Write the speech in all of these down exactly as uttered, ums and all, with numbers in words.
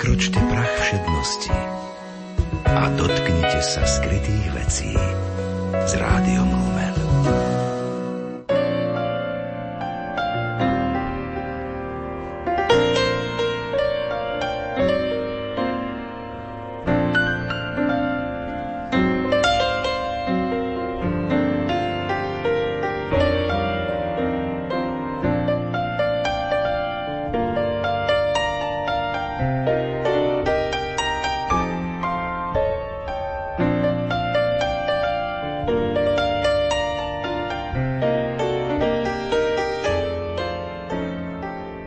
prekročte prach všednosti a dotknite sa skrytých vecí s Rádiom Lumen.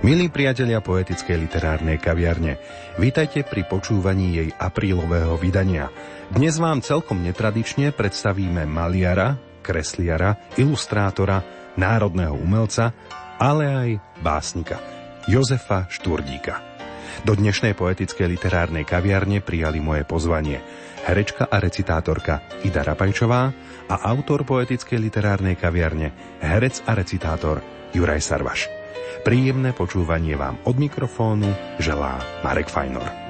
Milí priatelia poetickej literárnej kaviarne, vítajte pri počúvaní jej aprílového vydania. Dnes vám celkom netradične predstavíme maliara, kresliara, ilustrátora, národného umelca, ale aj básnika Jozefa Šturdíka. Do dnešnej poetickej literárnej kaviarne prijali moje pozvanie herečka a recitátorka Ida Rapaičová a autor poetickej literárnej kaviarne, herec a recitátor Juraj Sarvaš. Príjemné počúvanie vám od mikrofónu želá Marek Fajnor.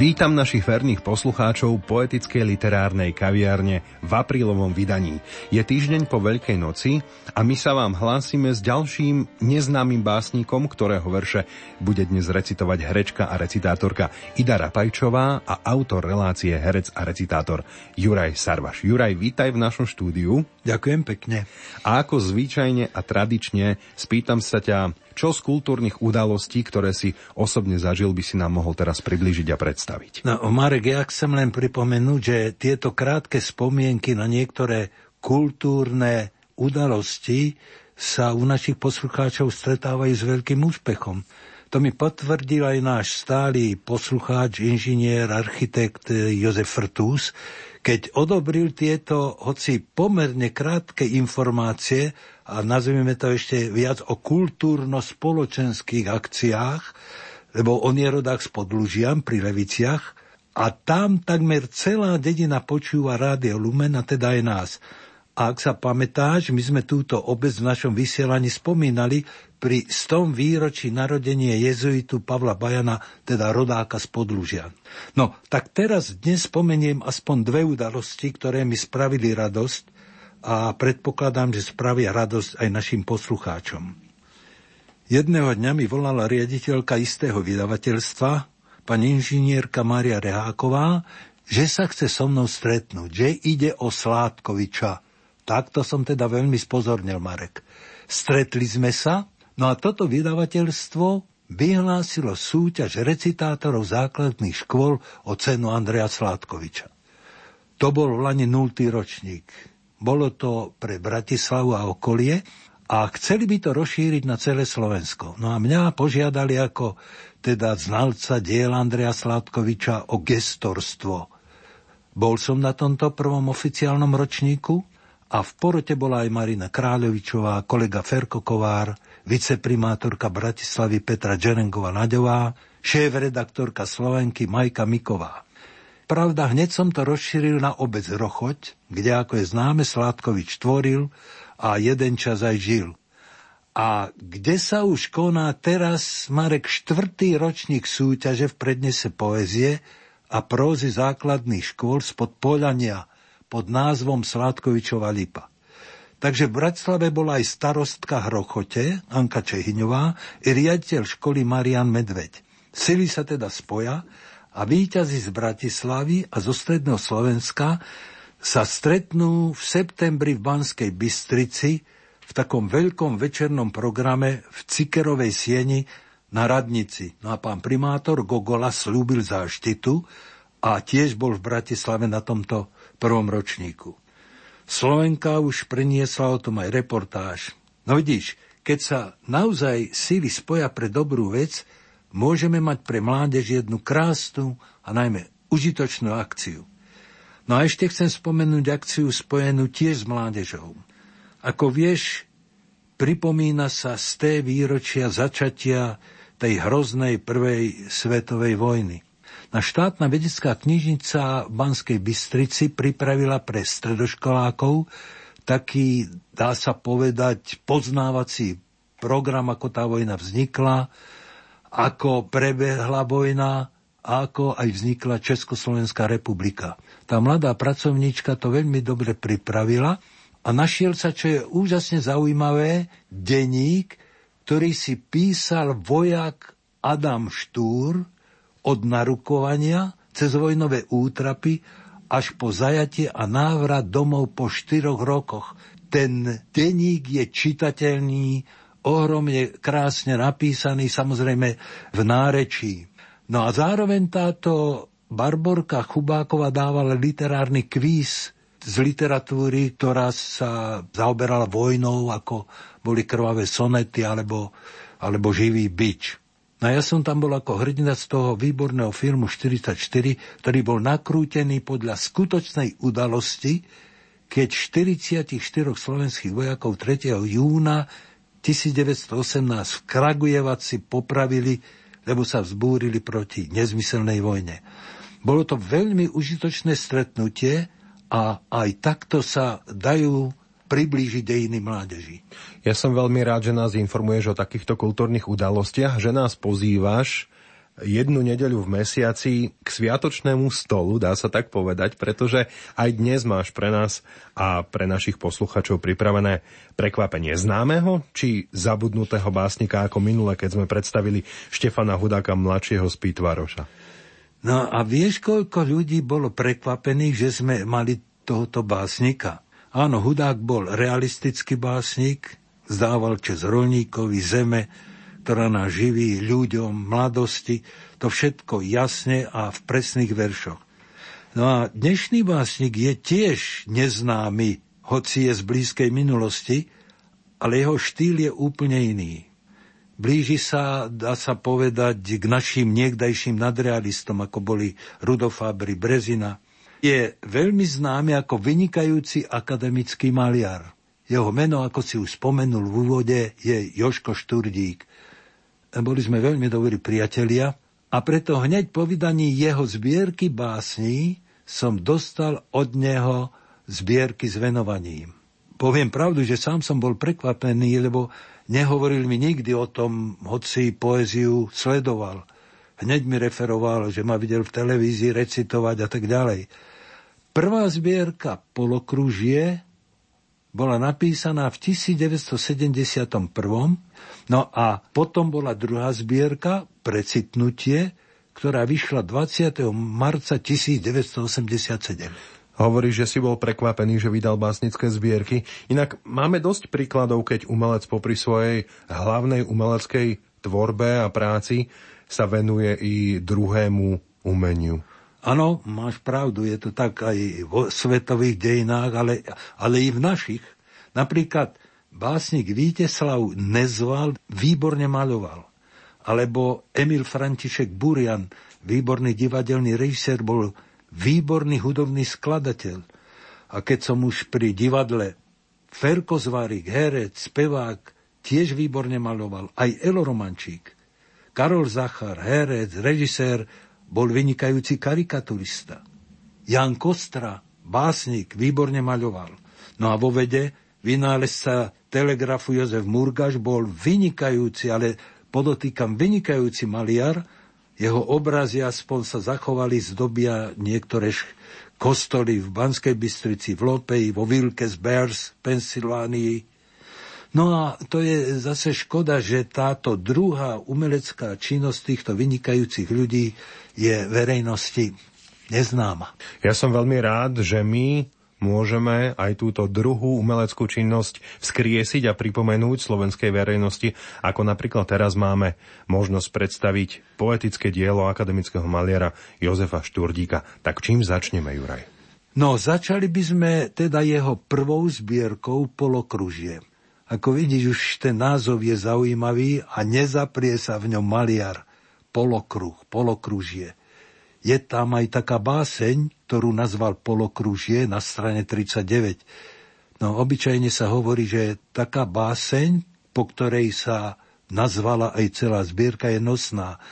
Vítam našich verných poslucháčov poetickej literárnej kaviárne v aprílovom vydaní. Je týždeň po Veľkej noci a my sa vám hlásime s ďalším neznámym básnikom, ktorého verše bude dnes recitovať herečka a recitátorka Ida Rapaičová a autor relácie herec a recitátor Juraj Sarvaš. Juraj, vítaj v našom štúdiu. Ďakujem pekne. A ako zvyčajne a tradične spýtam sa ťa, čo z kultúrnych udalostí, ktoré si osobne zažil, by si nám mohol teraz priblížiť a predstaviť? No, Marek, ja chcem len pripomenúť, že tieto krátke spomienky na niektoré kultúrne udalosti sa u našich poslucháčov stretávajú s veľkým úspechom. To mi potvrdil aj náš stály poslucháč, inžinier, architekt Jozef Frtus, keď odobril tieto, hoci pomerne krátke informácie, a nazvime to ešte viac o kultúrno-spoločenských akciách, lebo on je rodák z Podlužian pri Leviciach a tam takmer celá dedina počúva Rádio Lumen a teda aj nás. A ak sa pamätáš, my sme túto obec v našom vysielaní spomínali pri stom výročí narodenie jezuitu Pavla Bajana, teda rodáka z Podlužian. No, tak teraz dnes spomeniem aspoň dve udalosti, ktoré mi spravili radosť, a predpokladám, že spravia radosť aj našim poslucháčom. Jedného dňa mi volala riaditeľka istého vydavateľstva, pani inžinierka Mária Reháková, že sa chce so mnou stretnúť, že ide o Sládkoviča. Takto som teda veľmi spozornil, Marek. Stretli sme sa, no a toto vydavateľstvo vyhlásilo súťaž recitátorov základných škôl o cenu Andrea Sládkoviča. To bol vlani nultý ročník. Bolo to pre Bratislavu a okolie a chceli by to rozšíriť na celé Slovensko. No a mňa požiadali ako teda znalca diel Andreja Sládkoviča o gestorstvo. Bol som na tomto prvom oficiálnom ročníku a v porote bola aj Marina Kráľovičová, kolega Ferko Kovár, viceprimátorka Bratislavy Petra Džerenková-Nadová, šéf-redaktorka Slovenky Majka Miková. Pravda, hneď som to rozšíril na obec Rochoť, kde, ako je známe, Sládkovič tvoril a jeden čas aj žil. A kde sa už koná teraz, Marek, štvrtý ročník súťaže v prednese poézie a prózy základných škôl spod Poľania pod názvom Sládkovičova Lipa. Takže v Bratislave bola aj starostka Rochote, Anka Čehyňová, i riaditeľ školy Marian Medveď. Sily sa teda spoja a víťazi z Bratislavy a zo stredného Slovenska sa stretnú v septembri v Banskej Bystrici v takom veľkom večernom programe v Cikerovej sieni na Radnici. No a pán primátor Gogola slúbil záštitu a tiež bol v Bratislave na tomto prvom ročníku. Slovenka už priniesla o tom aj reportáž. No vidíš, keď sa naozaj síly spoja pre dobrú vec, môžeme mať pre mládež jednu krásnu a najmä užitočnú akciu. No a ešte chcem spomenúť akciu spojenú tiež s mládežou. Ako vieš, pripomína sa z té výročia začatia tej hroznej prvej svetovej vojny. A štátna vedecká knižnica v Banskej Bystrici pripravila pre stredoškolákov taký, dá sa povedať, poznávací program, ako tá vojna vznikla, ako prebehla vojna a ako aj vznikla Československá republika. Tá mladá pracovníčka to veľmi dobre pripravila a našiel sa, čo je úžasne zaujímavé, denník, ktorý si písal vojak Adam Štúr od narukovania cez vojnové útrapy až po zajatie a návrat domov po štyroch rokoch. Ten denník je čitateľný, ohromne krásne napísaný, samozrejme v nárečí. No a zároveň táto Barborka Chubáková dávala literárny kvíz z literatúry, ktorá sa zaoberala vojnou, ako boli Krvavé sonety alebo, alebo Živý bič. No ja som tam bol ako hrdina z toho výborného filmu štyridsaťštyri, ktorý bol nakrútený podľa skutočnej udalosti, keď štyridsaťštyri slovenských vojakov tretieho júna devätnásťstoosemnásť v Kragujevaci popravili, lebo sa vzbúrili proti nezmyselnej vojne. Bolo to veľmi užitočné stretnutie a aj takto sa dajú priblížiť dejiny mládeži. Ja som veľmi rád, že nás informuješ o takýchto kultúrnych udalostiach, že nás pozývaš jednu nedeľu v mesiaci k sviatočnému stolu, dá sa tak povedať, pretože aj dnes máš pre nás a pre našich posluchačov pripravené prekvapenie známeho či zabudnutého básnika, ako minule, keď sme predstavili Štefana Hudáka mladšieho z Pytvaroša. No a vieš, koľko ľudí bolo prekvapených, že sme mali tohoto básnika? Áno, Hudák bol realistický básnik, zdával česť roľníkovi, zeme, ktorá nás živí, ľuďom, mladosti, to všetko jasne a v presných veršoch. No a dnešný básnik je tiež neznámy, hoci je z blízkej minulosti, ale jeho štýl je úplne iný. Blíži sa, dá sa povedať, k našim niekdajším nadrealistom, ako boli Rudolf Fabry, Brezina. Je veľmi známy ako vynikajúci akademický maliar. Jeho meno, ako si už spomenul v úvode, je Jožko Šturdík. Boli sme veľmi dobrí priatelia a preto hneď po vydaní jeho zbierky básní som dostal od neho zbierky s venovaním. Poviem pravdu, že sám som bol prekvapený, lebo nehovoril mi nikdy o tom, hoci poéziu sledoval. Hneď mi referoval, že ma videl v televízii recitovať a tak ďalej. Prvá zbierka Polokružie bola napísaná v devätnásťstosedemdesiatjeden. No a potom bola druhá zbierka Precitnutie, ktorá vyšla dvadsiateho marca devätnásťstoosemdesiatsedem. Hovoríš, že si bol prekvapený, že vydal básnické zbierky. Inak máme dosť príkladov, keď umelec popri svojej hlavnej umeleckej tvorbe a práci sa venuje i druhému umeniu. Áno, máš pravdu, je to tak aj vo svetových dejinách, ale, ale i v našich. Napríklad básnik Vítězslav Nezval výborne maľoval, alebo Emil František Burian, výborný divadelný režisér, bol výborný hudobný skladateľ. A keď som už pri divadle, Ferko Zvarík, herec, spevák, tiež výborne maľoval, aj Elo Romančík. Karol Zachar, herec, režisér, bol vynikajúci karikaturista. Jan Kostra, básnik, výborne maľoval. No a vo vede vynálezca telegrafu Jozef Murgaš bol vynikajúci, ale podotýkam vynikajúci maliar. Jeho obrazy aspoň sa zachovali z dobia niektoré kostoly v Banskej Bystrici, v Lopeji, vo Wilkes-Barre, Pensylvánii. No a to je zase škoda, že táto druhá umelecká činnosť týchto vynikajúcich ľudí je verejnosti neznáma. Ja som veľmi rád, že my môžeme aj túto druhú umeleckú činnosť vzkriesiť a pripomenúť slovenskej verejnosti, ako napríklad teraz máme možnosť predstaviť poetické dielo akademického maliara Jozefa Šturdíka. Tak čím začneme, Juraj? No, začali by sme teda jeho prvou zbierkou Polokružie. Ako vidíš, už ten názov je zaujímavý a nezaprie sa v ňom maliar. Polokruh, Polokružie. Je tam aj taká báseň, ktorú nazval Polokružie na strane tridsaťdeväť. No obyčajne sa hovorí, že taká báseň, po ktorej sa nazvala aj celá zbierka, je nosná.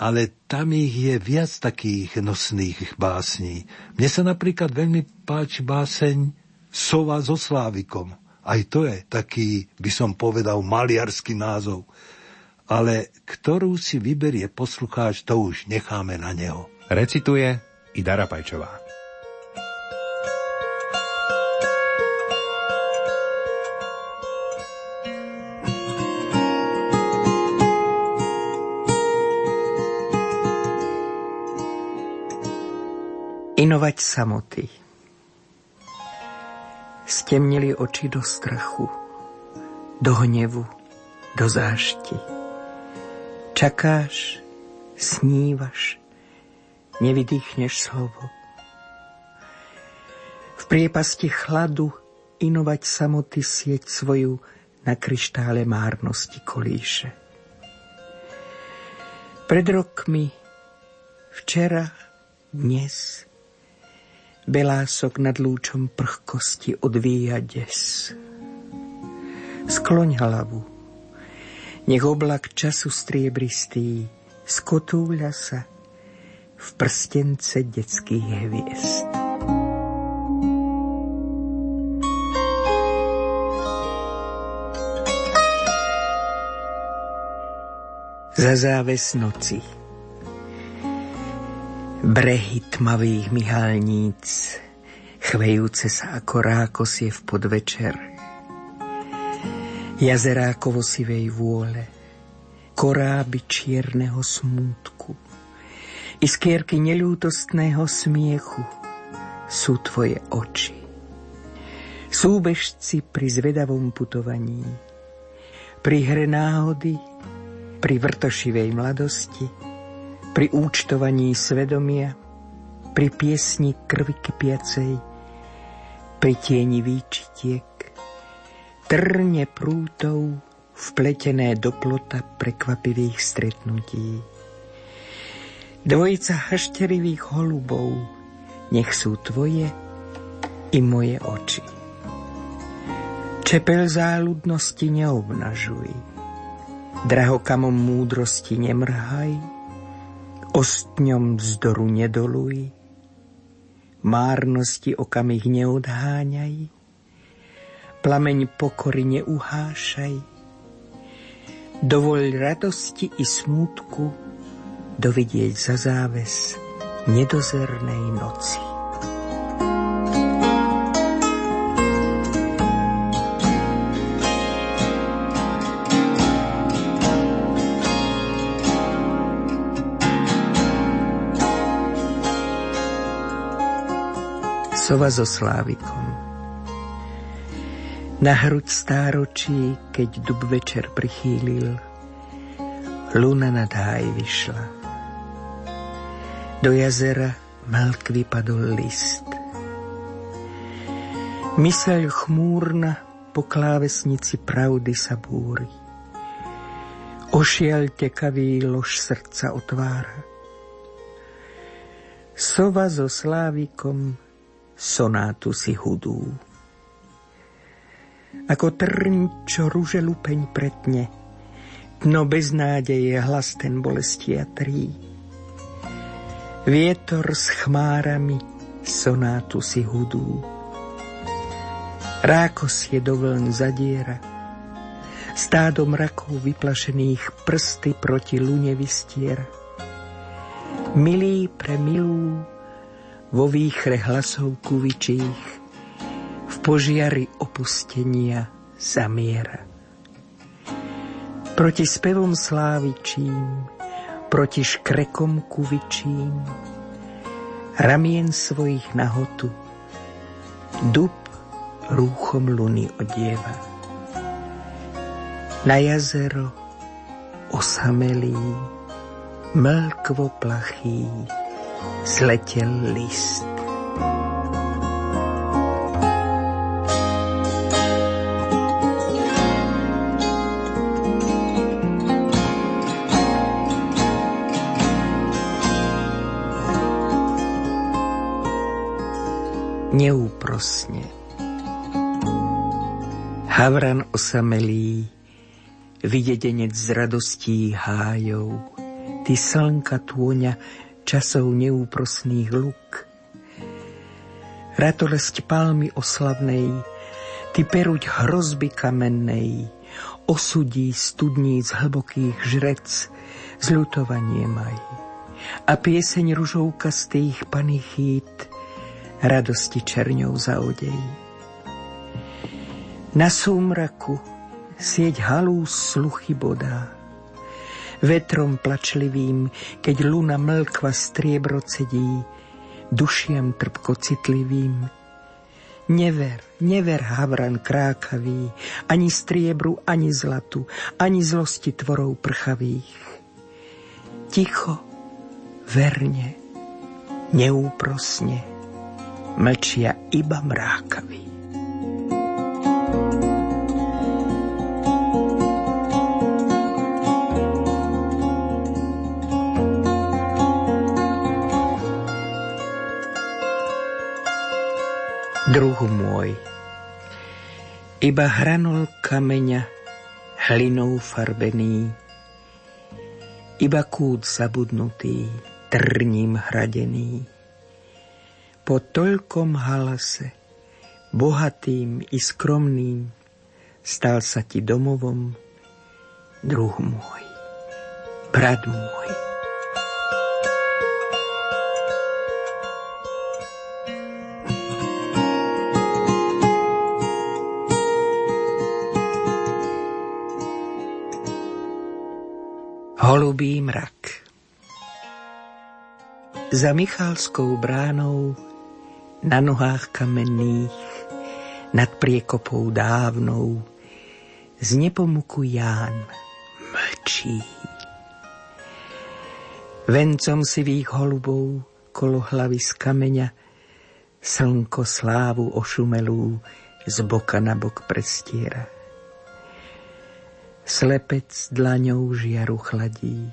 ale tam ich je viac takých nosných básní. Mne sa napríklad veľmi páči báseň Sova so Slávikom. Aj to je taký, by som povedal, maliarský názov. Ale ktorú si vyberie poslucháč, to už necháme na neho. Recituje Ida Rapaičová. Inovať samoty. Stemnili oči do strachu, do hnevu, do zášti. Čakáš, snívaš, nevydýchneš slovo. V priepasti chladu inovať samoty sieť svoju na kryštále márnosti kolíše. Pred rokmi, včera, dnes, belások nad lúčom prchkosti odvíja des. Skloň hlavu, nech oblak času striebristý skotúľa sa v prstence detských hviezd. Za záves noci. Brehy tmavých myhalníc, chvejúce sa ako rákosie v podvečer. Jazerá kovosivej vôle, koráby čierneho smútku, iskierky neľútostného smiechu sú tvoje oči. Súbežci pri zvedavom putovaní, pri hre náhody, pri vrtošivej mladosti, pri účtovaní svedomia, pri piesni krvi kypiacej, pri tieni výčitiek, trne prútov vpletené do plota prekvapivých stretnutí. Dvojica hašterivých holubov, nech sú tvoje i moje oči. Čepel záľudnosti neobnažuj, drahokamom múdrosti nemrhaj, ostňom vzdoru nedoluj, márnosti okamih neodháňaj, plameň pokory neuhášaj, dovoľ radosti i smútku dovidieť za záves nedozernej noci. Sova so Slávikom. Na hruď stáročí, keď dub večer prichýlil, luna nad háj vyšla. Do jazera mlkvy padol list. Myseľ chmúrna po klávesnici pravdy sa búri. Ošiaľ tekavý lož srdca otvára. Sova so Slávikom sonátu si hudú. Ako trň, čo ruže lupeň pretne, dno beznádeje hlas ten bolesti a trí. Vietor s chmárami sonátu si hudú. Rákos je do vln zadiera, stádo mrakov vyplašených prsty proti lune vystiera. Milí pre milú vo výchre hlasov kuvičích, v požiari opustenia zamiera. Proti spevom slávičím, proti škrekom kuvičím, ramien svojich nahotu, dub rúchom luny odieva. Na jazero osamelý, mlkvo plachý, zletel list. Neúprosne. Havran osamelý, videdenec z radostí hájov, ty slnka tôňa časov neúprosných lúk. Ratolesť palmy oslavnej, ty peruť hrozby kamennej, osudí studníc hlbokých žrec, zľutovanie maj. A pieseň ružovka z tých panichít radosti čerňou zaodej. Na súmraku sieť halúz sluchy bodá, vetrom plačlivým, keď luna mlkva striebro cedí, dušiam trpko citlivým. Never, never havran krákavý, ani striebru, ani zlatu, ani zlosti tvorov prchavých. Ticho, verne, neúprosne, mlčia iba mrákaví. Druhu môj, iba hranol kameňa hlinou farbený, iba kút zabudnutý, trním hradený. Po toľkom halase, bohatým i skromným, stal sa ti domovom, druh môj, brat môj. Holubý mrak. Za Michalskou bránou, na nohách kamenných, nad priekopou dávnou, z nepomuku Ján mlčí. Vencom sivých holubov, kolo hlavy z kameňa, slnko slávu ošumelú z boka na bok prestiera. Slepec dlaňou žiaru chladí.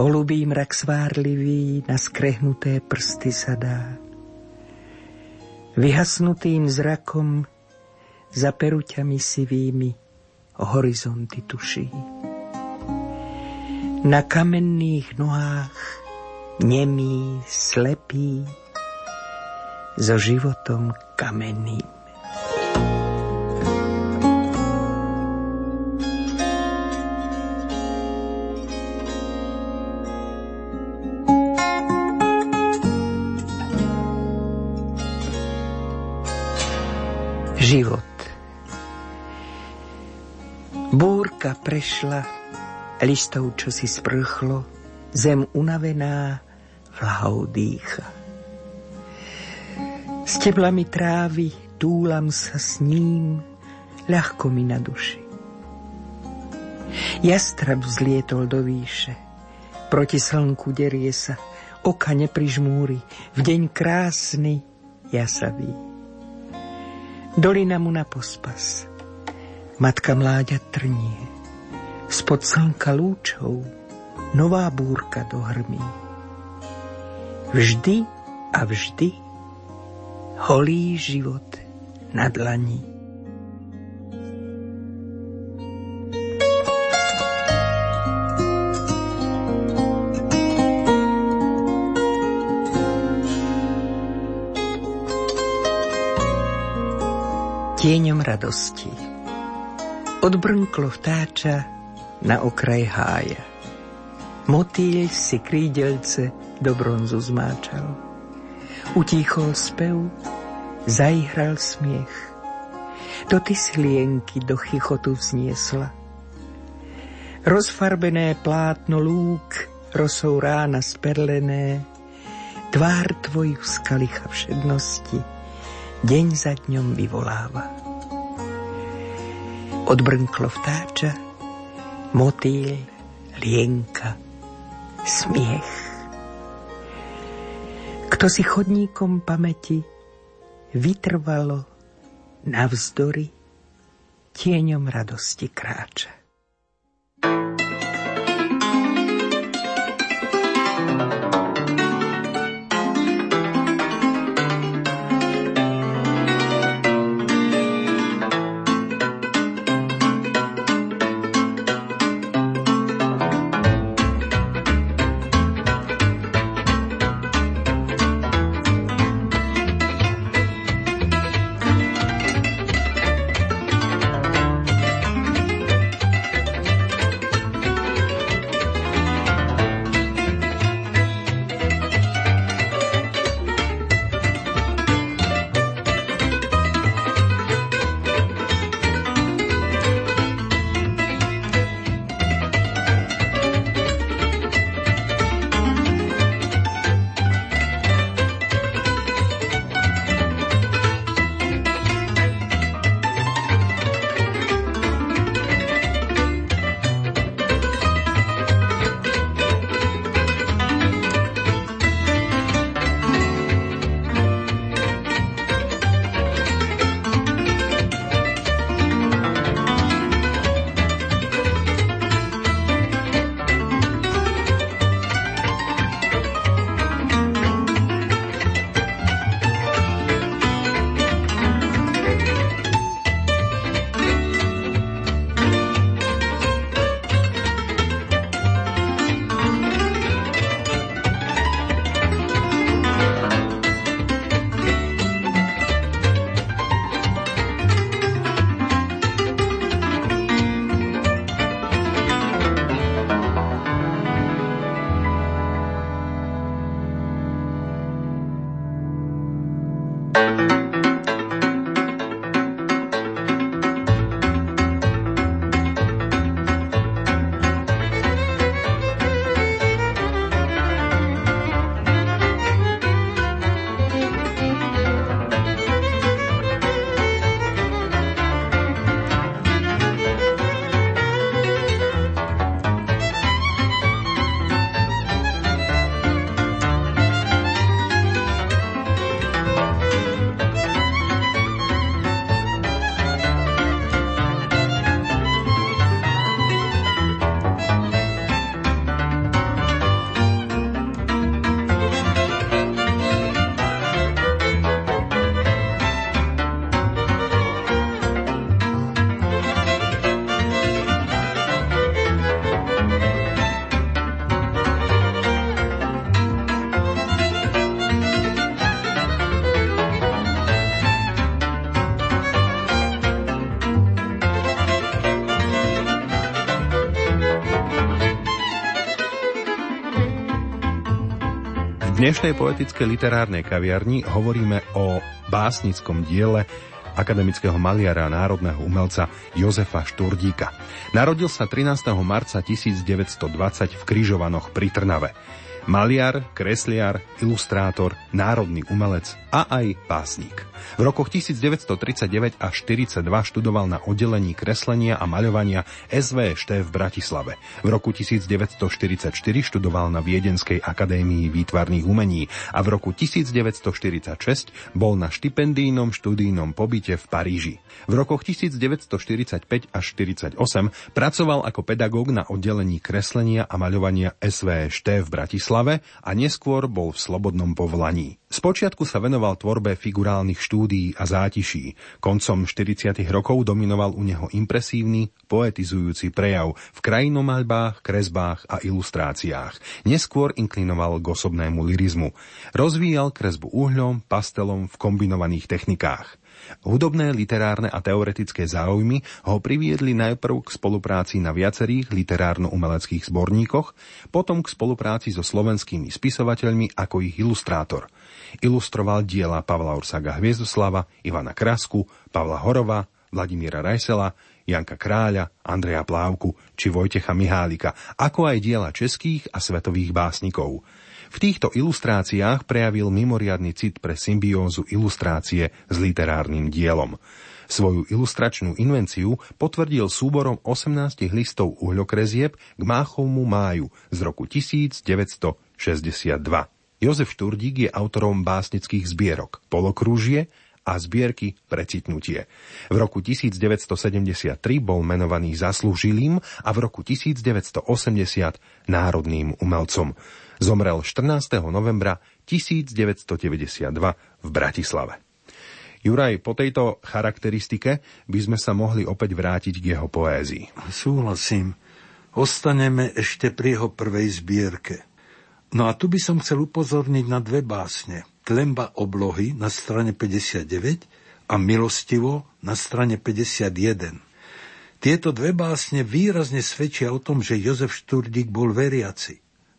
Holubý mrak svárlivý na skrehnuté prsty sadá. Vyhasnutým zrakom za peruťami sivými horizonty tuší. Na kamenných nohách nemý, slepý, so životom kamenným. Život. Búrka prešla, listov čo si sprchlo, zem unavená vlahou dýcha. S teplami trávy túlam sa s ním, ľahko mi na duši. Jastrab vzlietol do výše, proti slnku derie sa, oka neprižmúri, v deň krásny, jasavý. Dolina mu na pospas, matka mláďa trnie, spod slnka lúčov nová búrka dohrmí. Vždy a vždy holý život na dlani. Tieňom radosti. Odbrnklo vtáča na okraj hája. Motýľ si krídelce do bronzu zmáčal. Utíchol spev, zaihral smiech. To ty slienky do chichotu vzniesla. Rozfarbené plátno lúk, rosou rána sperlené, tvár tvojich skalicha všednosti deň za dňom vyvoláva. Odbrnklo vtáča, motýl, lienka, smiech. Kto si chodníkom pamäti vytrvalo navzdory, tieňom radosti kráča. V dnešnej poetickej literárnej kaviarni hovoríme o básnickom diele akademického maliara a národného umelca Jozefa Šturdíka. Narodil sa trinásteho marca tisícdeväťstodvadsať v Križovanoch pri Trnave. Maliar, kresliar, ilustrátor, národný umelec a aj básnik. V rokoch devätnásť tridsaťdeväť až štyridsaťdva študoval na oddelení kreslenia a maľovania es vé š té v Bratislave. V roku devätnásť štyridsaťštyri študoval na Viedenskej akadémii výtvarných umení a v roku devätnásť štyridsaťšesť bol na štipendijnom študijnom pobyte v Paríži. V rokoch devätnásť štyridsaťpäť až štyridsaťosem pracoval ako pedagóg na oddelení kreslenia a maľovania es vé š té v Bratislave a neskôr bol v slobodnom povolaní. Spočiatku sa venoval tvorbe figurálnych štúdií a zátiší. Koncom štyridsiatych rokov dominoval u neho impresívny, poetizujúci prejav v krajinomaľbách, kresbách a ilustráciách. Neskôr inklinoval k osobnému lyrizmu. Rozvíjal kresbu uhľom, pastelom v kombinovaných technikách. Hudobné, literárne a teoretické záujmy ho priviedli najprv k spolupráci na viacerých literárno-umeleckých zborníkoch, potom k spolupráci so slovenskými spisovateľmi ako ich ilustrátor. Ilustroval diela Pavla Orsaga Hviezdoslava, Ivana Krasku, Pavla Horova, Vladimíra Rajsela, Janka Kráľa, Andrea Plávku či Vojtecha Mihálika, ako aj diela českých a svetových básnikov. V týchto ilustráciách prejavil mimoriadny cit pre symbiózu ilustrácie s literárnym dielom. Svoju ilustračnú invenciu potvrdil súborom osemnástich listov uhľokrezieb k Máchovmu máju z roku devätnásť šesťdesiatdva. Jozef Šturdík je autorom básnických zbierok Polokružie a zbierky Precitnutie. V roku devätnásť sedemdesiattri bol menovaný zaslúžilým a v roku devätnásť osemdesiat národným umelcom. Zomrel štrnásteho novembra tisícdeväťstodeväťdesiatdva v Bratislave. Juraj, po tejto charakteristike by sme sa mohli opäť vrátiť k jeho poézii. Súhlasím. Ostaneme ešte pri jeho prvej zbierke. No a tu by som chcel upozorniť na dve básne. Tlemba oblohy na strane päťdesiatdeväť a Milostivo na strane päťdesiatjeden. Tieto dve básne výrazne svedčia o tom, že Jozef Šturdík bol veriaci.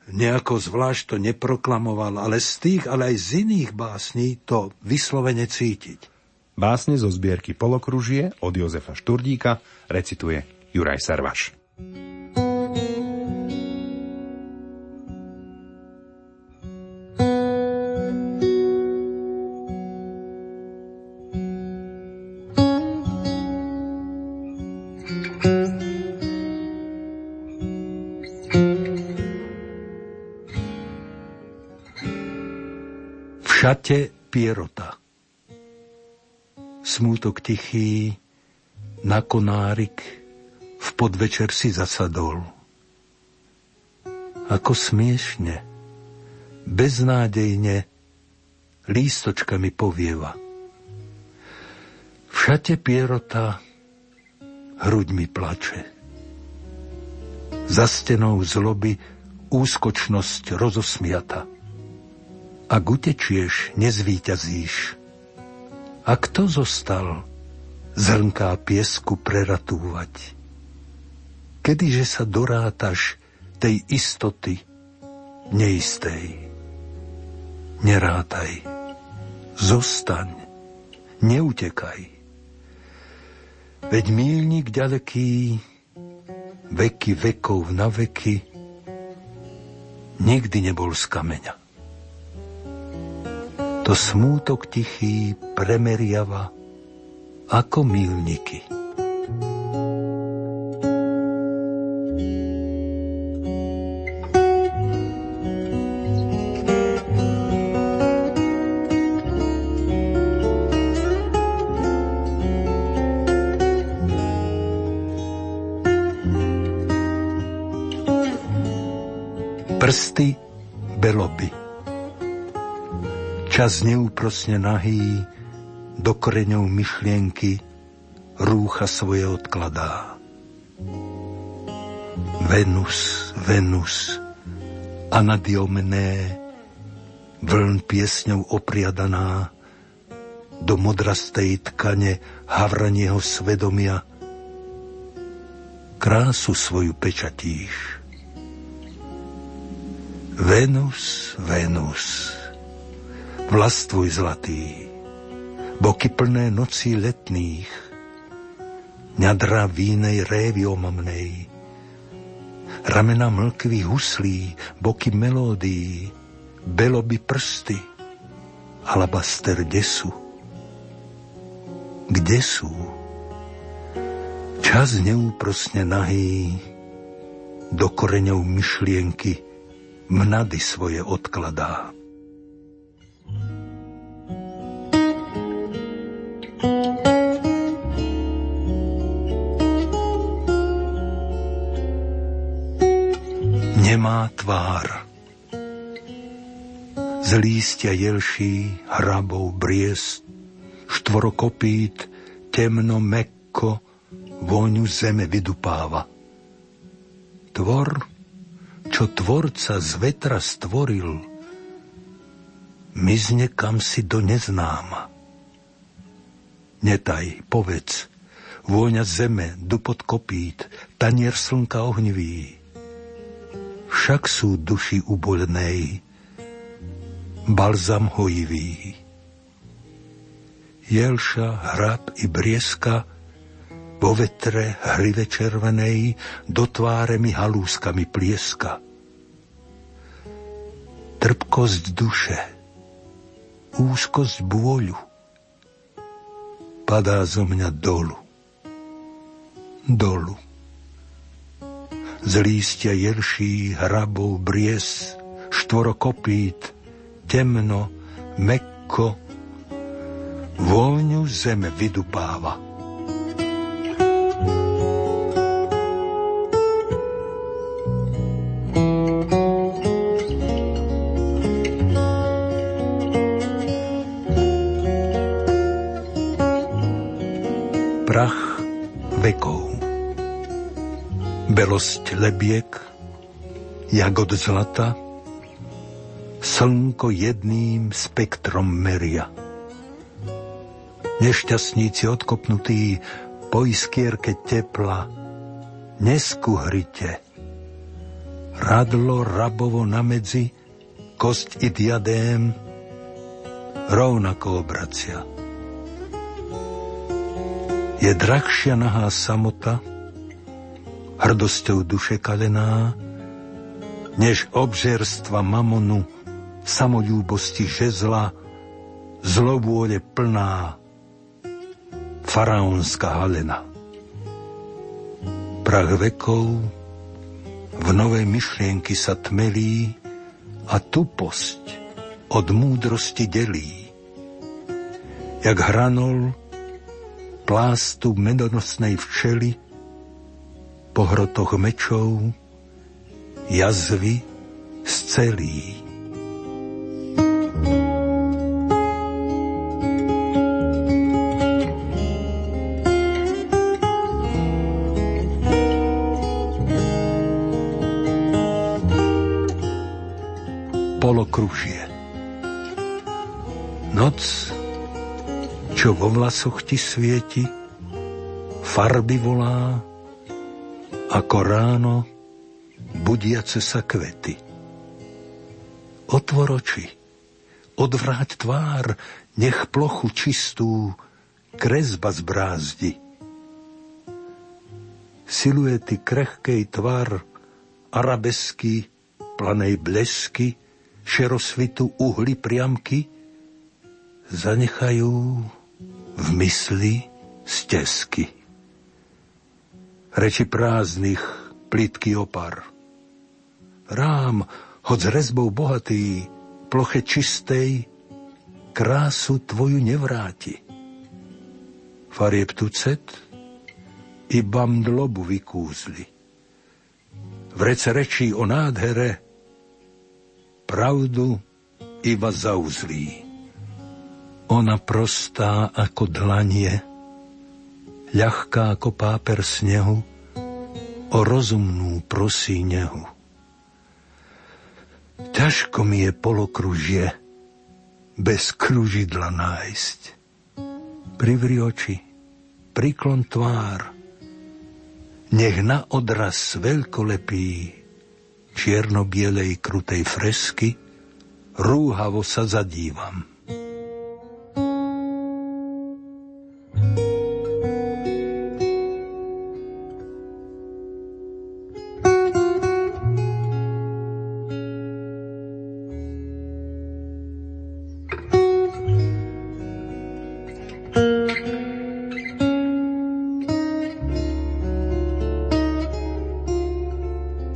Nejako zvlášť to neproklamoval, ale z tých, ale aj z iných básní to vyslovene cítiť. Básne zo zbierky Polokružie od Jozefa Šturdíka recituje Juraj Sarvaš. Šate Pierota. Smútok tichý na konárik v podvečer si zasadol. Ako smiešne, beznádejne lístočkami povieva. V šate Pierota hruď mi plače. Za stenou zloby úskočnosť rozosmiata. Ak utečieš, nezvíťazíš. A kto zostal zrnká piesku preratúvať? Kedyže sa dorátaš tej istoty neistej? Nerátaj, zostaň neutekaj. Veď míľnik ďaleký, veky vekov na veky, nikdy nebol z kameňa. To smútok tichý premeriava ako míľniky. Prsty beloby. Čas neúprosne nahý, do koreňov myšlienky rúcha svoje odkladá. Venus, Venus, anadiomné, vln piesňou opriadaná, do modrastej tkane havranieho svedomia krásu svoju pečatíš. Venus, Venus, vlastvuj zlatý, boky plné nocí letných, ňadra vínej révy omamnej, ramena mlkvých huslí, boky melódií, beloby prsty, alabaster desu. Kde sú? Čas neúprosne nahý, do koreňov myšlienky mnady svoje odkladá. Nemá tvár. Z lístia jelší, hrabov, briest, štvorokopít, temno, mekko, vôňu zeme vydupáva. Tvor, čo tvorca z vetra stvoril, mizne kam si do neznáma. Netaj, povedz, vôňa zeme, dupot kopít, tanier slnka ohnivý. Však sú duši ubolenej, balzam hojivý. Jelša, hrab i brieska, vo vetre hrive červenej, do tváre mi halúskami plieska. Trpkosť duše, úzkosť bôľu, padá zo mňa dolu, dolu. Z lístia jelší, hrabov, bries, štvorokopít, temno, mekko, vôňu zeme vydupáva. Prach vekov, belosť lebiek, jagod zlata, slnko jedným spektrom meria. Nešťastníci odkopnutí po iskierke tepla, neskuhrite. Radlo rabovo na medzi, kosť i diadém rovnako obracia. Je drahšia nahá samota, hrdosťou duše kalená, než obžerstva mamonu, samolúbosti žezla, zlovôle plná, faraónska halena. Prach vekov v novej myšlienky sa tmelí a tuposť od múdrosti delí. Jak hranol plástu medonosnej včely, po hrotoch mečov, jazvy scelí. Polokružie. Noc, čo vo vlasoch ti svieti, farby volá, ako ráno budiace sa kvety. Otvor oči, odvráť tvár, nech plochu čistú kresba z brázdi. Siluety krehkej tvar, arabesky, planej blesky, šerosvitu uhly priamky zanechajú v mysli stesky. Reči prázdnych plitky opar. Rám, hoď s rezbou bohatý, ploche čistej, krásu tvoju nevráti. Farieb tucet, iba mdlobu vykúzli. Vrece rečí o nádhere, pravdu iba zauzlí. Ona prostá ako dlanie, ľahká ako páper snehu, o rozumnú prosí nehu. Ťažko mi je polokružie bez kružidla nájsť. Privri oči, priklon tvár, nech na odraz veľkolepý čierno-bielej krutej fresky rúhavo sa zadívam.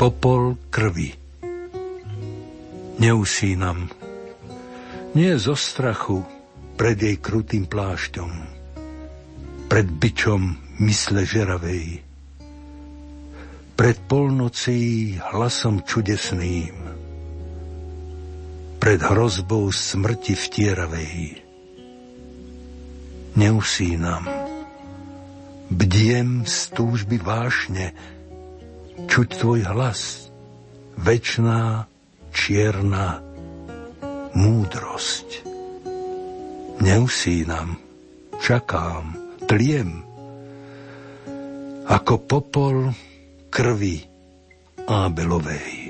Popol krvi. Neusínam. Nie zo strachu pred jej krutým plášťom, pred bičom mysle žeravej, pred polnocí hlasom čudesným, pred hrozbou smrti vtieravej. Neusínam. Bdiem z túžby vášne, čuť tvoj hlas, večná, čierna múdrosť. Neusínam, čakám, tliem, ako popol krvi Ábelovej.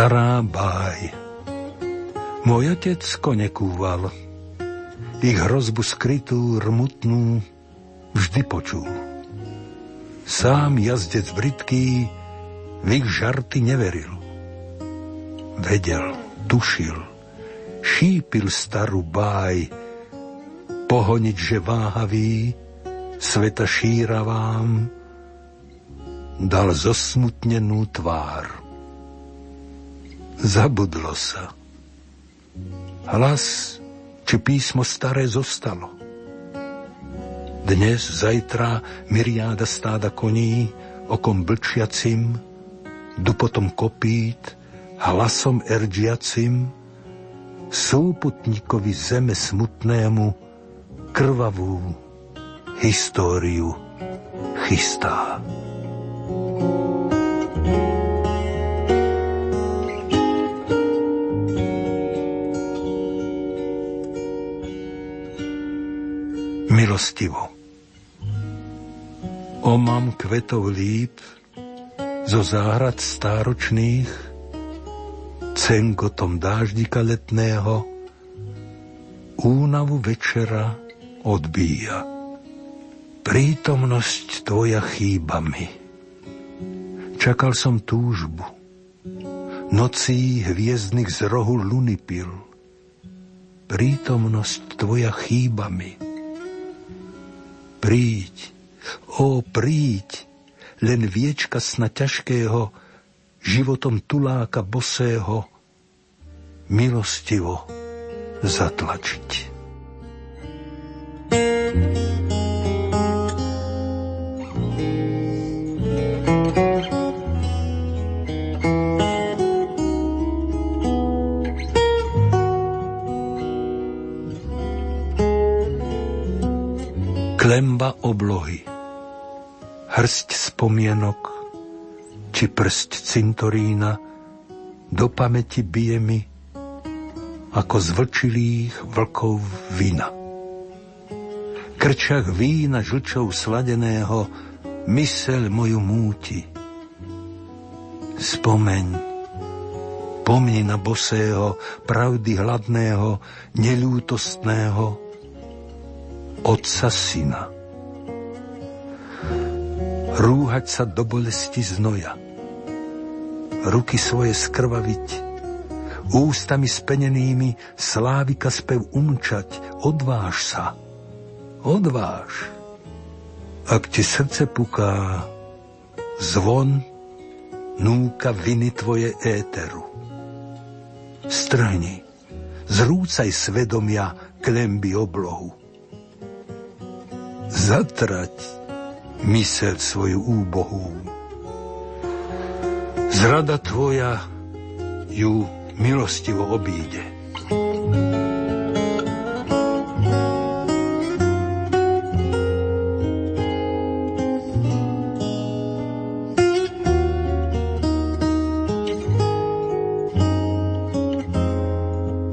Stará báj. Môj otec kone kúval, ich hrozbu skrytú, rmutnú vždy počul. Sám jazdec britký v ich žarty neveril. Vedel, tušil, šípil starú báj, pohoniť, že váhavý, sveta šíra vám, dal zosmutnenú tvár. Zabudlo sa. Hlas či písmo staré zostalo. Dnes, zajtra myriáda stáda koní, okom blčiacim, dupotom kopít, hlasom erdžiacim, súputníkovi zeme smutnému krvavú históriu chystá. Milostivo. Omam kvetov líp zo záhrad stáročných, cenkotom dáždika letného únavu večera odbíja. Prítomnosť tvoja chýba mi. Čakal som túžbu. Nocí hviezdnych z rohu luny pil. Prítomnosť tvoja chýba mi. Príď, ó, príď, len viečka sna ťažkého, životom tuláka bosého, milostivo zatlačiť. Klemba oblohy, hrst spomienok, či prst cintorína, do pamäti bije mi, ako z vlčilých vlkov vina. krčach vína žlčou sladeného myseľ moju múti. Spomeň, pomni na bosého, pravdy hladného, neľútostného otca syna. Rúhať sa do bolesti znoja, ruky svoje skrvaviť, ústami spenenými slávika spev umčať, odváž sa, odváž. Ak ti srdce puká, zvon núka viny tvoje éteru. Strhni, zrúcaj svedomia klemby oblohu. Zatrať myseľ svoju úbohú. Zrada tvoja ju milostivo obíde.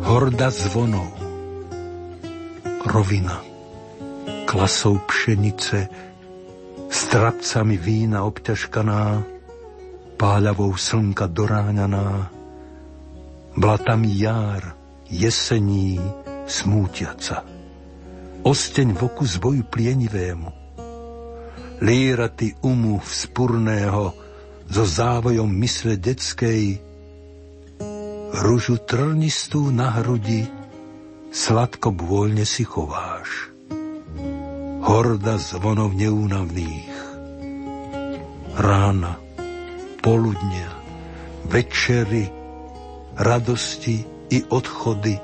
Horda zvonov, rovina, klasou pšenice, strapcami vína obťažkaná, páľavou slnka doráňaná, blatami jár, jesení, smútiaca. Osteň v oku zvoju plienivému, líraty umu vzpurného, so závojom mysle detskej, ružu trnistú na hrudi sladko bôľne si chováš. Horda zvonov neúnavných, rána, poludnia, večery, radosti i odchody,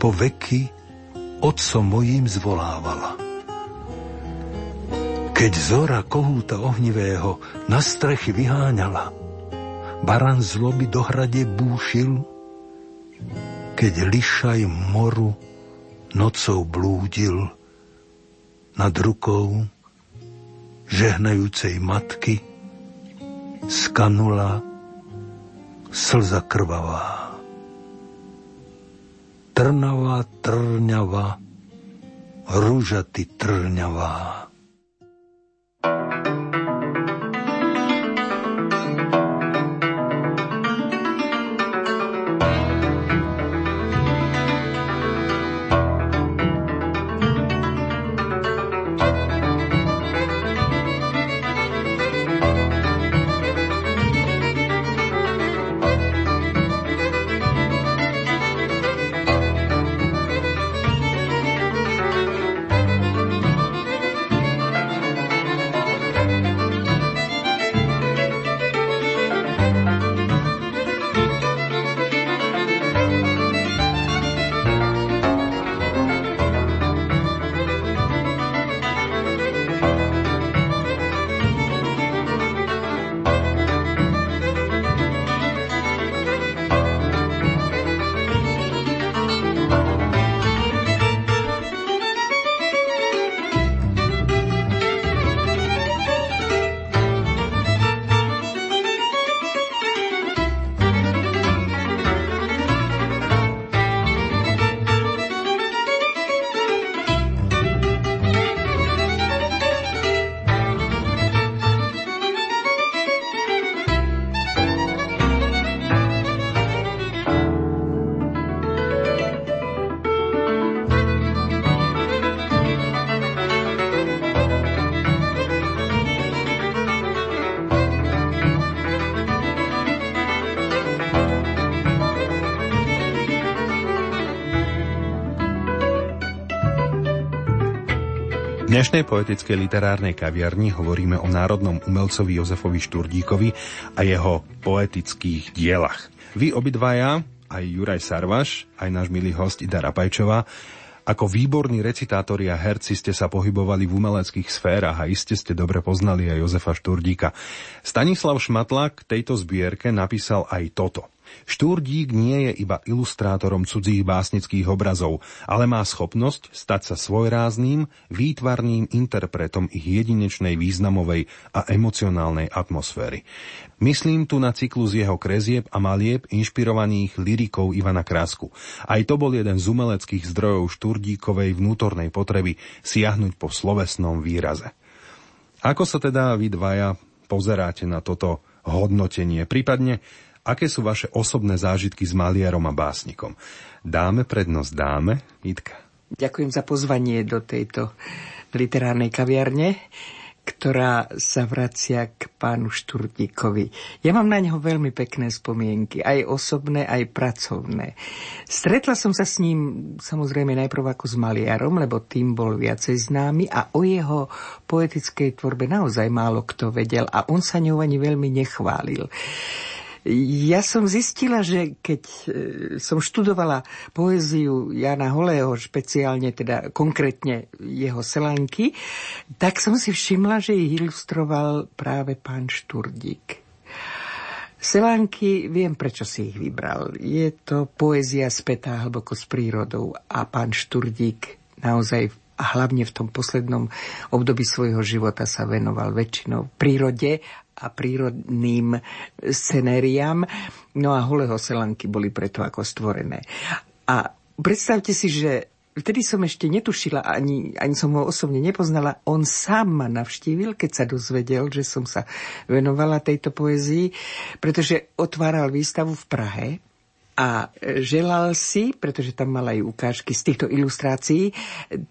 po veky otco mojím zvolávala. Keď zora kohúta ohnivého na strechy vyháňala, baran zloby do hrade búšil, keď lišaj moru nocou blúdil nad rukou žehnajúcej matky skanula slza krvavá. Trnava, trňava, ružaty trňavá. V dnešnej poetickej literárnej kaviarni hovoríme o národnom umelcovi Jozefovi Šturdíkovi a jeho poetických dielach. Vy obidvaja, aj Juraj Sarvaš, aj náš milý host Ida Rapaičová, ako výborní recitátori a herci ste sa pohybovali v umeleckých sférach a iste ste dobre poznali aj Jozefa Šturdíka. Stanislav Šmatlák k tejto zbierke napísal aj toto. Štúrdík nie je iba ilustrátorom cudzích básnických obrazov, ale má schopnosť stať sa svojrázným, výtvarným interpretom ich jedinečnej významovej a emocionálnej atmosféry. Myslím tu na cyklus jeho kresieb a malieb inšpirovaných lirikou Ivana Krásku. Aj to bol jeden z umeleckých zdrojov Štúrdíkovej vnútornej potreby siahnuť po slovesnom výraze. Ako sa teda vy dvaja pozeráte na toto hodnotenie, prípadne aké sú vaše osobné zážitky s maliarom a básnikom? Dáme prednosť dáme, Jitka. Ďakujem za pozvanie do tejto literárnej kaviarne, ktorá sa vracia k pánu Šturdíkovi. Ja mám na neho veľmi pekné spomienky, aj osobné, aj pracovné. Stretla som sa s ním samozrejme najprv ako s maliarom, lebo tým bol viacej známy a o jeho poetickej tvorbe naozaj málo kto vedel a on sa ňou ani veľmi nechválil. Ja som zistila, že keď som študovala poéziu Jana Holého, špeciálne teda konkrétne jeho Selanky, tak som si všimla, že ich ilustroval práve pán Šturdík. Selanky, viem, prečo si ich vybral. Je to poézia spätá hlboko s prírodou a pán Šturdík naozaj a hlavne v tom poslednom období svojho života sa venoval väčšinou prírode a prírodným scenériám. No a Holého Selanky boli preto ako stvorené. A predstavte si, že vtedy som ešte netušila, ani, ani som ho osobne nepoznala. On sám ma navštívil, keď sa dozvedel, že som sa venovala tejto poézii, pretože otváral výstavu v Prahe a želal si, pretože tam mal aj ukážky z týchto ilustrácií,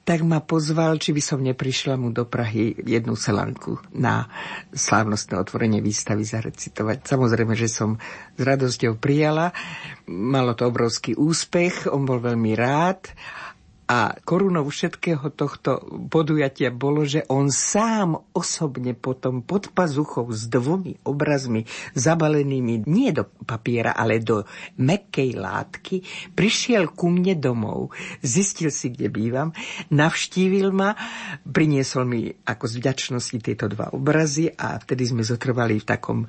tak ma pozval, či by som neprišla mu do Prahy jednu Selanku na slávnostné otvorenie výstavy zarecitovať. Samozrejme, že som s radosťou prijala. Malo to obrovský úspech, on bol veľmi rád. A korunou všetkého tohto podujatia bolo, že on sám osobne potom pod pazuchou s dvomi obrazmi zabalenými nie do papiera, ale do mäkkej látky, prišiel ku mne domov, zistil si, kde bývam, navštívil ma, priniesol mi ako z vďačnosti tieto dva obrazy a vtedy sme zotrvali v takom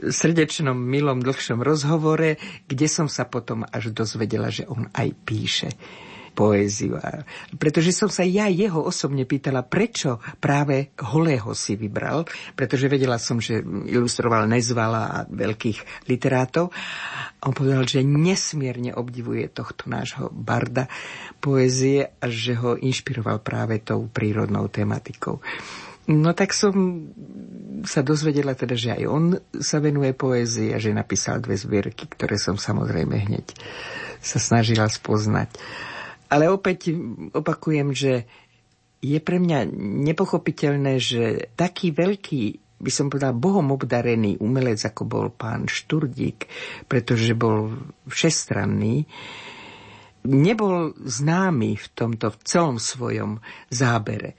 srdečnom, milom, dlhšom rozhovore, kde som sa potom až dozvedela, že on aj píše poéziu. Pretože som sa ja jeho osobne pýtala, prečo práve Holého si vybral, pretože vedela som, že ilustroval Nezvala a veľkých literátov. A on povedal, že nesmierne obdivuje tohto nášho barda poézie a že ho inšpiroval práve tou prírodnou tematikou. No tak som sa dozvedela teda, že aj on sa venuje poézii a že napísal dve zbierky, ktoré som samozrejme hneď sa snažila spoznať. Ale opäť opakujem, že je pre mňa nepochopiteľné, že taký veľký, by som povedala, Bohom obdarený umelec, ako bol pán Šturdík, pretože bol všestranný, nebol známy v tomto v celom svojom zábere.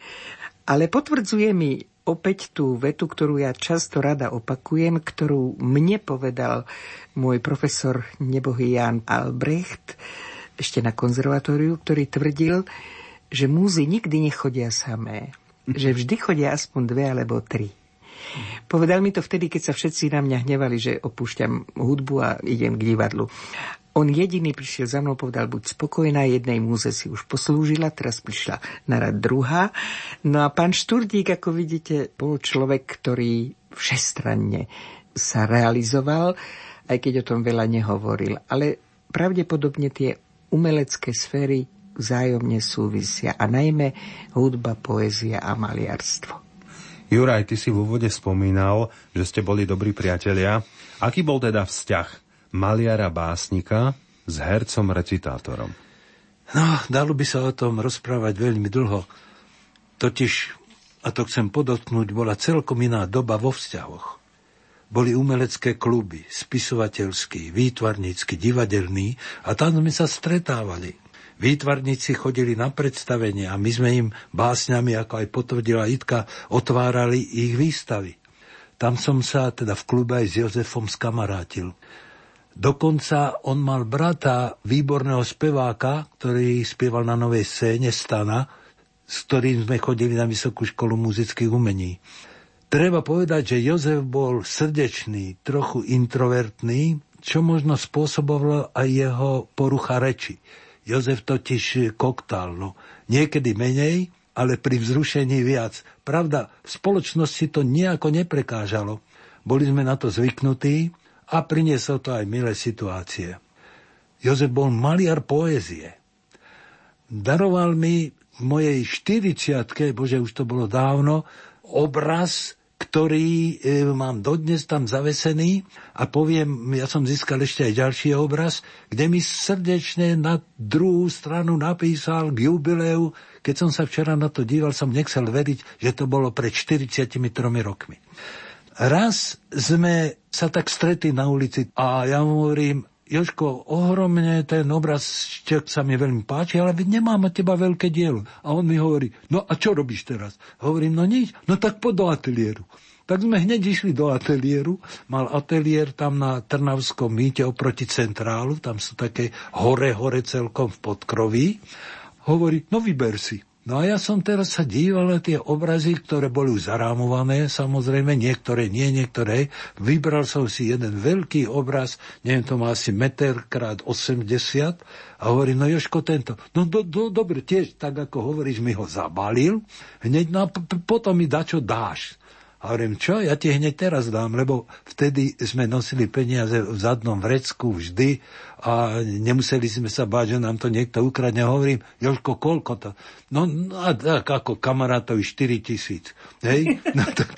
Ale potvrdzuje mi opäť tú vetu, ktorú ja často rada opakujem, ktorú mne povedal môj profesor nebohý Jan Albrecht, ešte na konzervatóriu, ktorý tvrdil, že múzy nikdy nechodia samé. Že vždy chodia aspoň dve alebo tri. Povedal mi to vtedy, keď sa všetci na mňa hnevali, že opúšťam hudbu a idem k divadlu. On jediný prišiel za mnou, povedal, buď spokojná, jednej múze si už poslúžila, teraz prišla na rad druhá. No a pán Šturdík, ako vidíte, bol človek, ktorý všestranne sa realizoval, aj keď o tom veľa nehovoril. Ale pravdepodobne tie umelecké sféry vzájomne súvisia, a najmä hudba, poézia a maliarstvo. Juraj, ty si v úvode spomínal, že ste boli dobrí priatelia. Aký bol teda vzťah maliara básnika s hercom recitátorom? No, dalo by sa o tom rozprávať veľmi dlho. Totiž, a to chcem podotknúť, bola celkom iná doba vo vzťahoch. Boli umelecké kluby, spisovateľský, výtvarnícky, divadelný a tam sme sa stretávali. Výtvarníci chodili na predstavenie a my sme im básňami, ako aj potvrdila Jitka, otvárali ich výstavy. Tam som sa teda v klube aj s Jozefom skamarátil. Dokonca on mal brata, výborného speváka, ktorý spieval na novej scéne, Stana, s ktorým sme chodili na Vysokú školu muzických umení. Treba povedať, že Jozef bol srdečný, trochu introvertný, čo možno spôsobovalo aj jeho porucha reči. Jozef totiž koktal, no, niekedy menej, ale pri vzrušení viac. Pravda, v spoločnosti to nejako neprekážalo. Boli sme na to zvyknutí a prinieslo to aj milé situácie. Jozef bol maliar poézie. Daroval mi v mojej štyridsiatke, bože, už to bolo dávno, obraz, ktorý e, mám dodnes tam zavesený, a poviem, ja som získal ešte aj ďalší obraz, kde mi srdečne na druhú stranu napísal k jubileu, keď som sa včera na to díval, som nechcel veriť, že to bolo pred štyridsiatimi troma rokmi. Raz sme sa tak stretli na ulici a ja mu hovorím, Jožko, ohromne ten obraz sa mi veľmi páči, ale nemám od teba veľké dielo. A on mi hovorí, no a čo robíš teraz? Hovorím, no nič, no tak poď do ateliéru. Tak sme hneď išli do ateliéru. Mal ateliér tam na Trnavskom mýte oproti centrálu, tam sú také hore, hore celkom v podkroví. Hovorí, no vyber si. No a ja som teraz sa díval na tie obrazy, ktoré boli už zarámované, samozrejme, niektoré nie, niektoré. Vybral som si jeden veľký obraz, neviem, to má asi meter krát osemdesiat, a hovorí, no Jožko, tento. No do, do, dobre, tiež, tak ako hovoríš, mi ho zabalil, hneď, no a p- p- potom mi dačo dáš. A hovorím, čo, ja ti hneď teraz dám, lebo vtedy sme nosili peniaze v zadnom vrecku vždy a nemuseli sme sa báť, že nám to niekto ukradne. Hovorím, Jožko, koľko to? No, no a tak ako kamarátovi štyri tisíc. Hej? No tak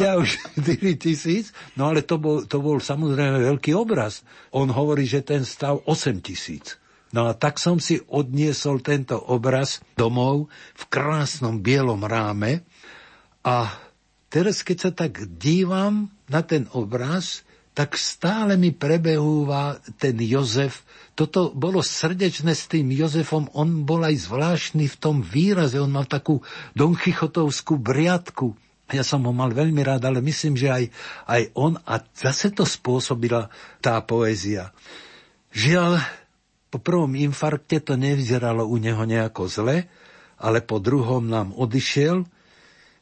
ja už štyri tisíc, no ale to bol, to bol samozrejme veľký obraz. On hovorí, že ten stal osem tisíc. No a tak som si odniesol tento obraz domov v krásnom bielom ráme. A teraz, keď sa tak dívam na ten obraz, tak stále mi prebehúva ten Jozef. Toto bolo srdečné s tým Jozefom. On bol aj zvláštny v tom výraze. On mal takú donchichotovskú briadku. Ja som ho mal veľmi rád, ale myslím, že aj, aj on. A zase to spôsobila tá poézia. Žiaľ, po prvom infarkte to nevyzeralo u neho nejako zle, ale po druhom nám odišiel.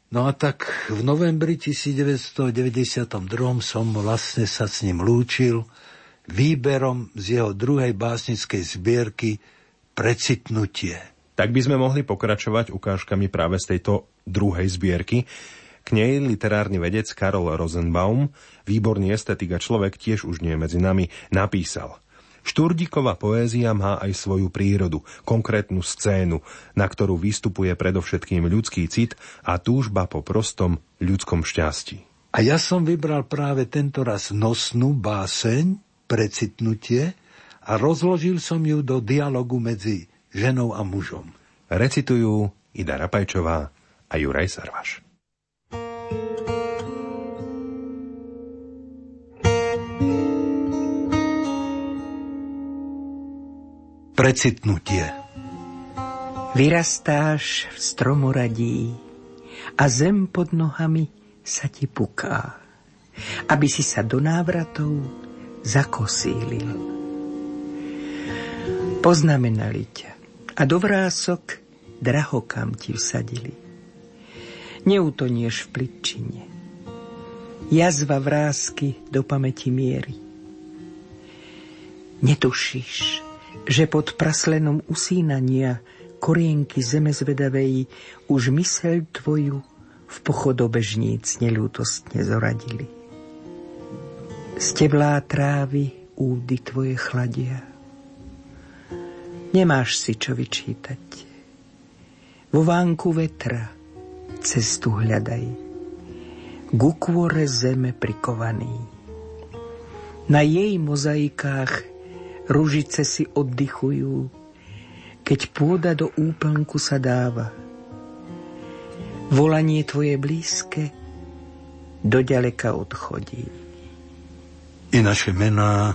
No a tak v novembri devätnásťstodeväťdesiatdva som vlastne sa s ním lúčil výberom z jeho druhej básnickej zbierky Precitnutie. Tak by sme mohli pokračovať ukážkami práve z tejto druhej zbierky. K nej literárny vedec Karol Rosenbaum, výborný estetik a človek, tiež už nie medzi nami, napísal: Šturdíkova poézia má aj svoju prírodu, konkrétnu scénu, na ktorú vystupuje predovšetkým ľudský cit a túžba po prostom ľudskom šťastí. A ja som vybral práve tento raz nosnú báseň, Precitnutie, a rozložil som ju do dialogu medzi ženou a mužom. Recitujú Ida Rapaičová a Juraj Sarvaš. Precitnutie. Vyrastáš v stromoradí a zem pod nohami sa ti puká, aby si sa do návratov zakosílil. Poznamenali ťa a do vrások drahokam ti vsadili. Neutonieš v pličine. Jazva vrásky do pamäti mierí. Netušíš, že pod praslenom usínania korienky zemezvedavej už myseľ tvoju v pochodobežníc neľútostne zoradili. Steblá trávy údy tvoje chladia. Nemáš si čo vyčítať. Vo vánku vetra cestu hľadaj. K ukvore zeme prikovaný. Na jej mozaikách ružice si oddychujú, keď pôda do úplnku sa dáva. Volanie tvoje blízke doďaleka odchodí. I naše mená,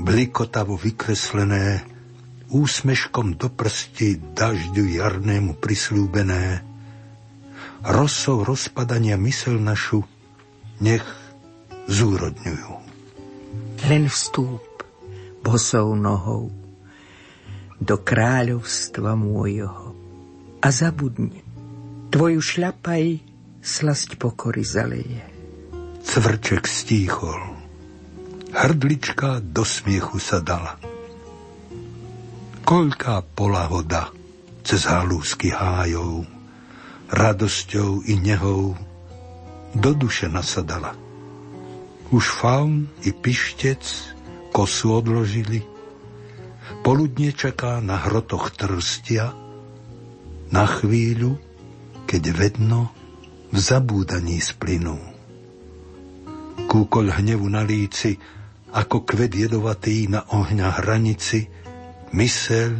blikotavo vykreslené, úsmeškom do prsti dažďu jarnému prisľúbené, rosou rozpadania mysel našu nech zúrodňujú. Len vstúp bosou nohou do kráľovstva môjho a zabudni, tvoju šľapaj slasť pokory zaleje. Cvrček stíchol, hrdlička do smiechu sa dala. Koľká polahoda cez halúsky hájov, radosťou i nehou do duše nasadala. Už faun i pištec kosu odložili, poludne čaká na hrotoch trstia, na chvíľu, keď vedno v zabúdaní splynú. Kúkol hnevu na líci, ako kvet jedovatý na ohňa hranici, myseľ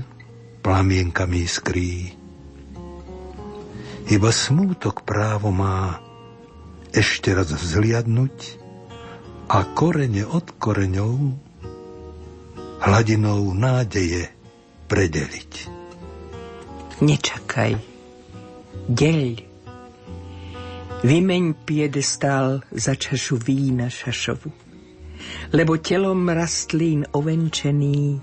plamienkami skrý. Iba smútok právo má ešte raz vzhliadnuť a korene od koreňov hladinou nádeje predeliť. Nečakaj, deľ. Vymeň piedestál za čašu vína šašovu, lebo telom rastlín ovenčený,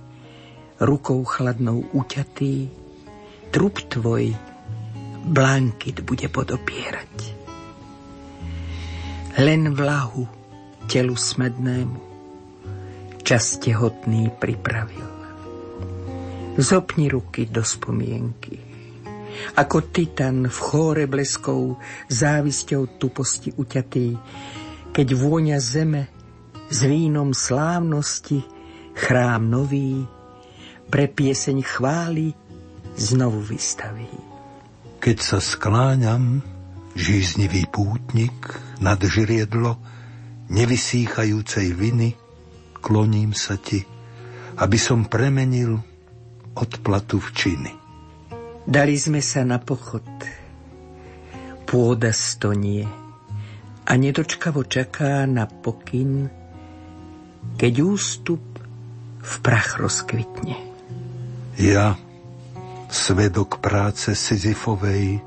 rukou chladnou uťatý, trup tvoj blankyt bude podopierať. Len vlahu telu smednému čas tehotný pripravil. Zopni ruky do spomienky, ako titan v chóre bleskov závisťou tuposti uťatý, keď vôňa zeme s vínom slávnosti chrám nový pre pieseň chvály znovu vystaví. Keď sa skláňam, žíznivý pútnik nad žriedlo nevysýchajúcej viny, kloním sa ti, aby som premenil odplatu v činy. Dali sme sa na pochod, pôda stonie a nedočkavo čaká na pokyn, keď ústup v prach rozkvitne. Ja... svedok práce Sizifovej,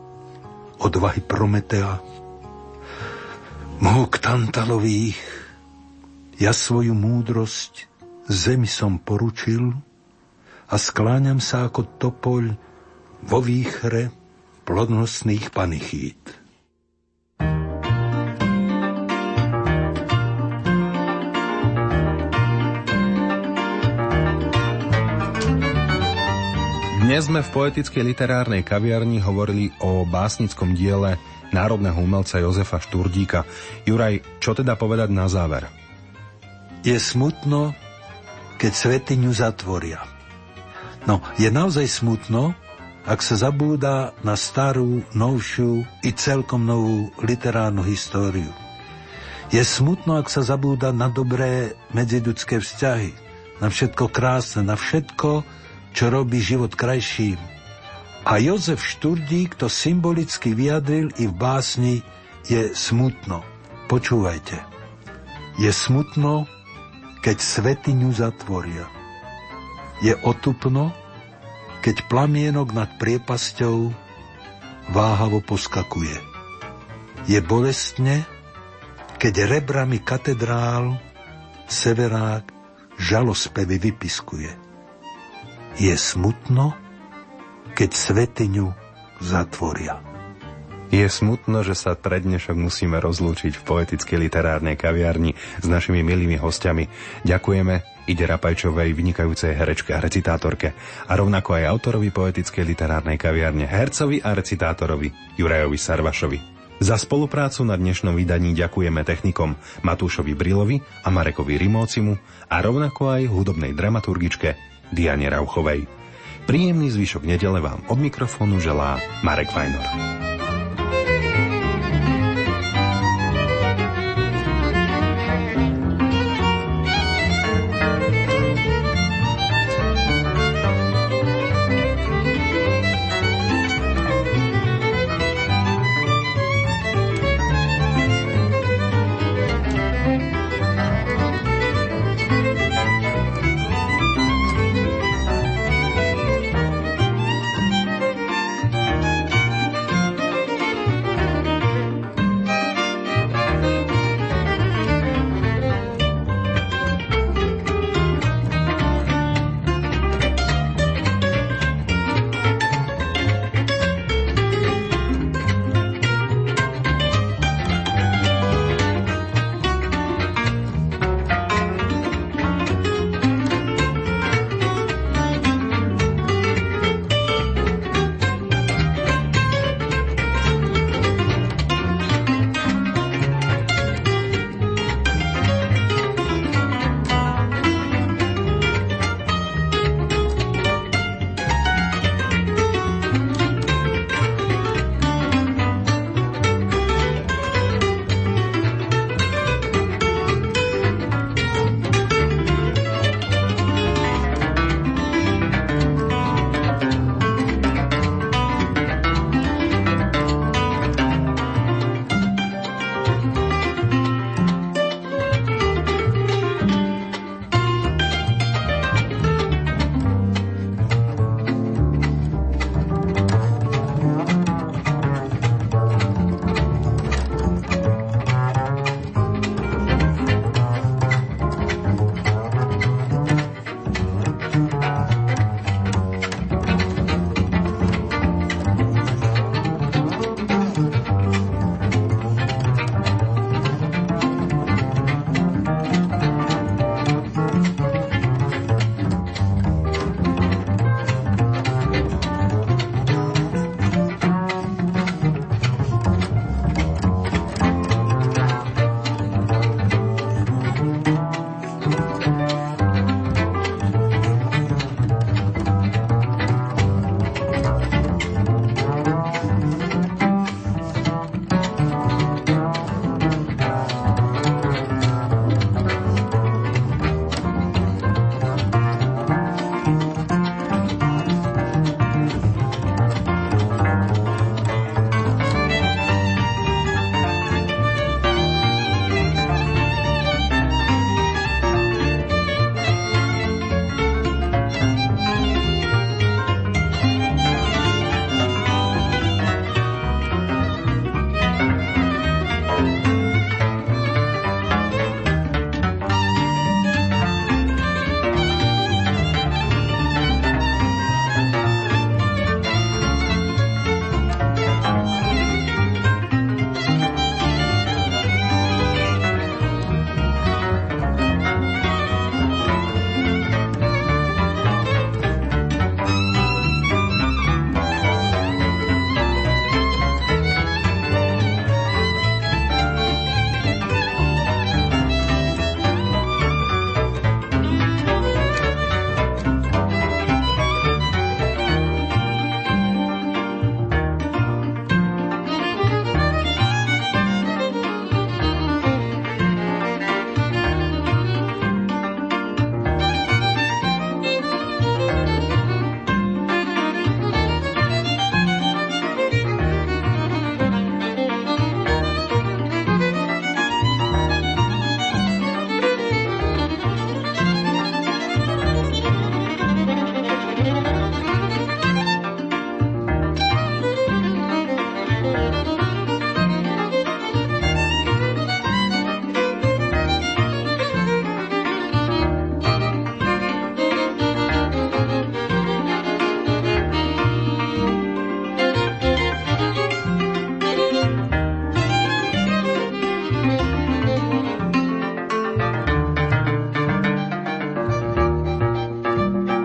odvahy Prometea, mhok Tantalových, ja svoju múdrosť zemi som poručil a skláňam sa ako topoľ vo výchre plodnostných panichít. Dnes sme v poetickej literárnej kaviarni hovorili o básnickom diele národného umelca Jozefa Šturdíka. Juraj, čo teda povedať na záver? Je smutno, keď svetiňu zatvoria. No, je naozaj smutno, ak sa zabúda na starú, novšiu i celkom novú literárnu históriu. Je smutno, ak sa zabúda na dobré medziľudské vzťahy, na všetko krásne, na všetko, čo robí život krajším. A Jozef Šturdík to symbolicky vyjadril i v básni Je smutno. Počúvajte. Je smutno, keď svetiňu zatvoria. Je otupno, keď plamienok nad priepasťou váhavo poskakuje. Je bolestne, keď rebrami katedrál severák žalospevy vypiskuje. Je smutno, keď svetiňu zatvoria. Je smutno, že sa pre dnešok musíme rozlúčiť v poetickej literárnej kaviarni s našimi milými hostiami. Ďakujeme Ide Rapaičovej, vynikajúcej herečke a recitátorke, a rovnako aj autorovi poetickej literárnej kaviarne, hercovi a recitátorovi Jurajovi Sarvašovi. Za spoluprácu na dnešnom vydaní ďakujeme technikom Matúšovi Brilovi a Marekovi Rimócimu a rovnako aj hudobnej dramaturgičke Diane Rauchovej. Príjemný zvyšok nedele vám od mikrofónu želá Marek Fajnor.